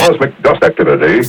cosmic dust activity.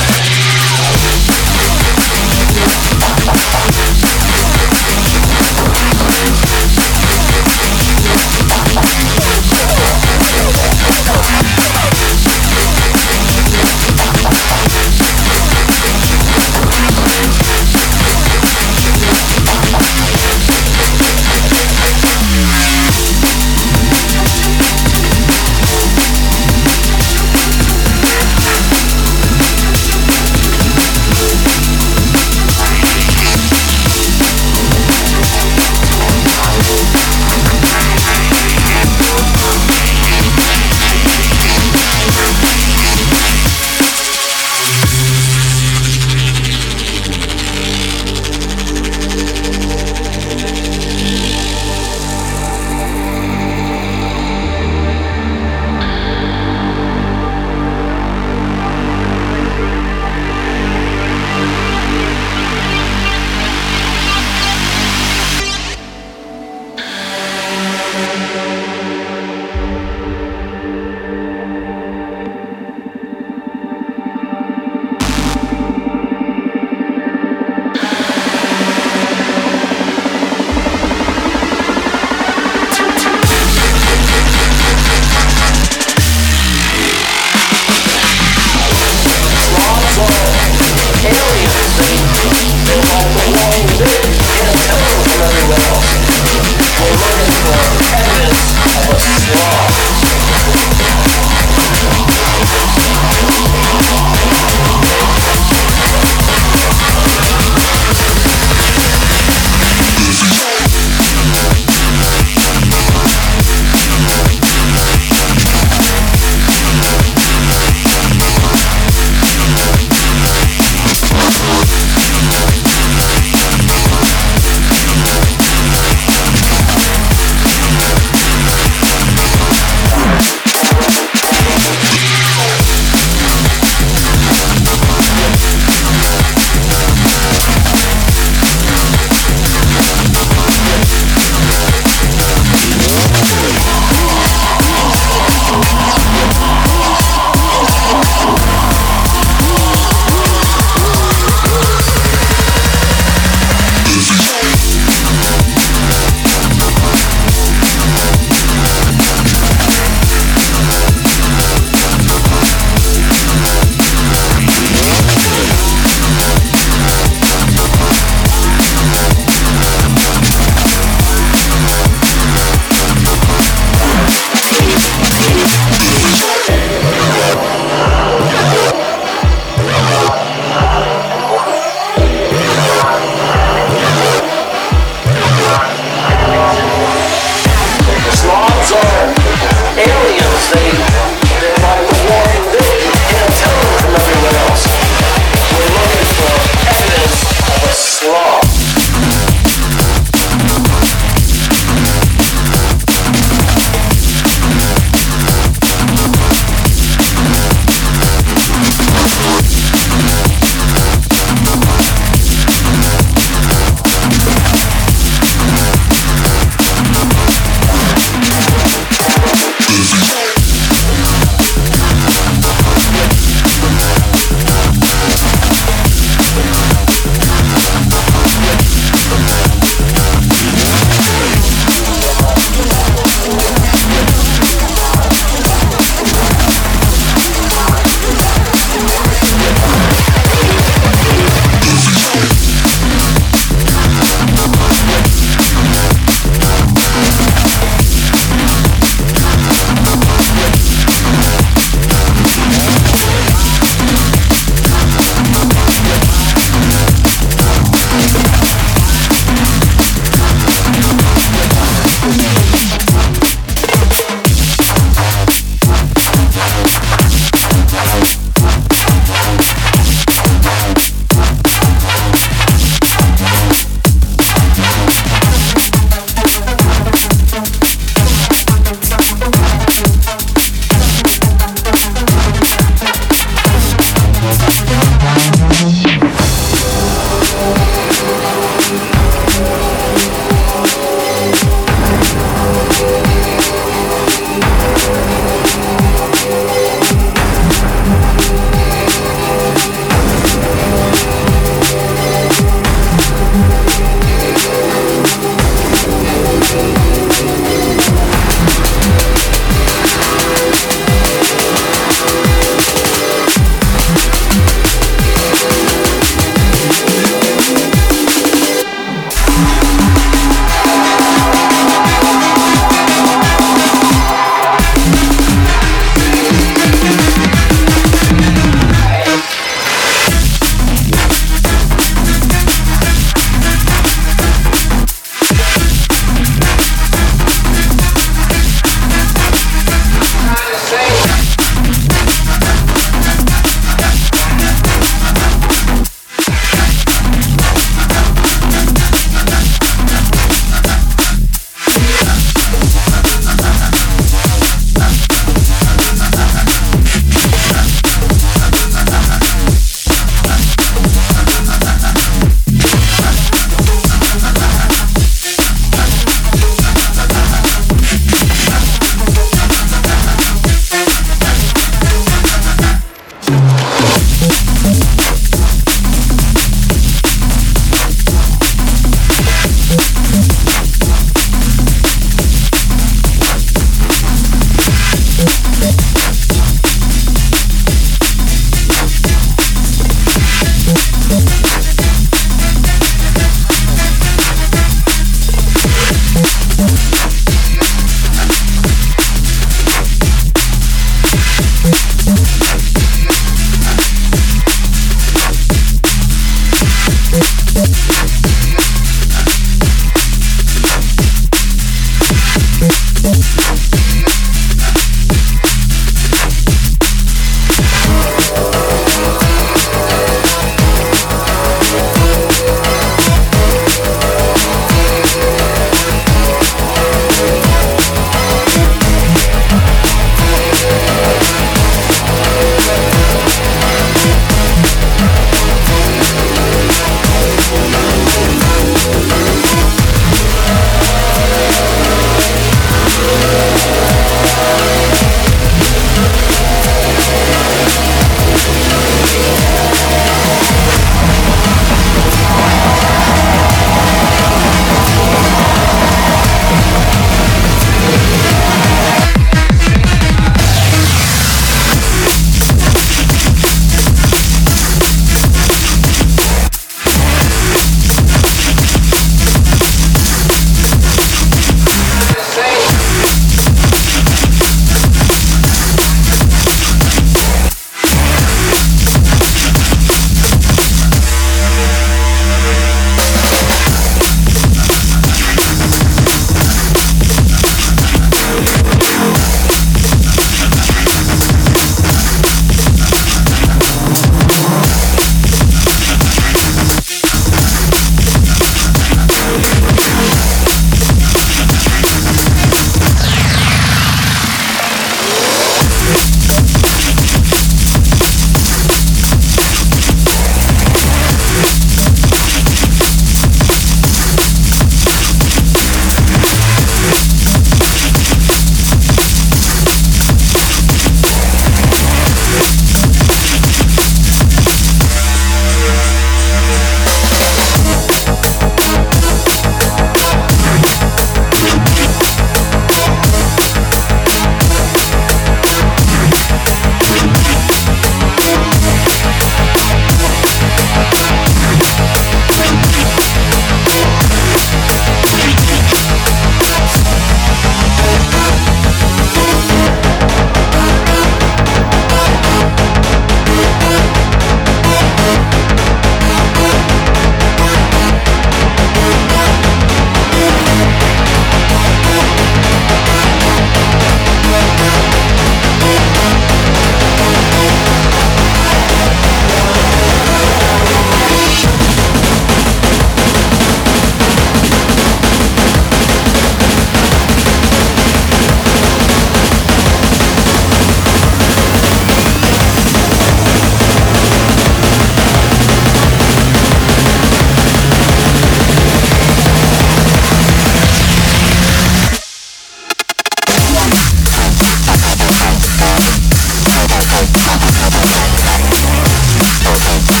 Alternate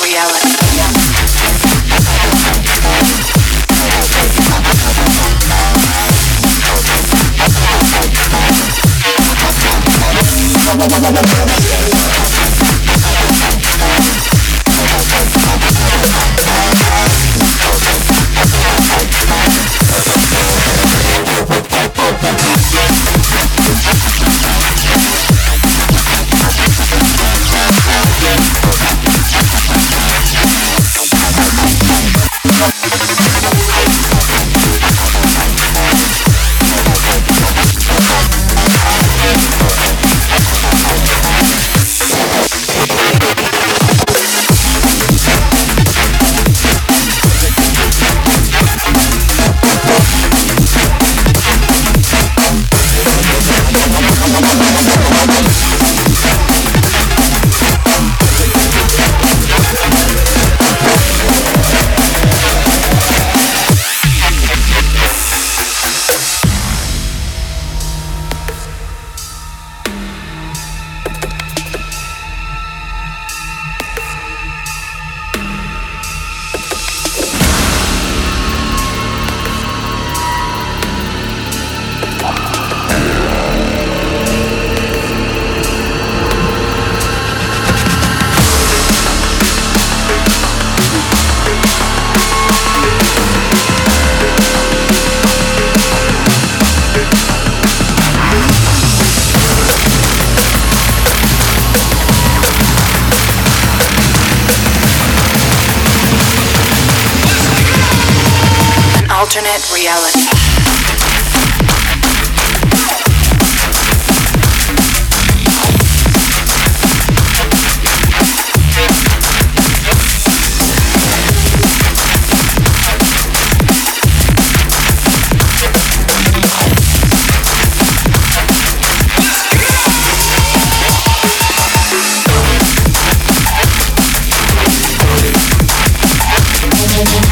reality. Alternate reality.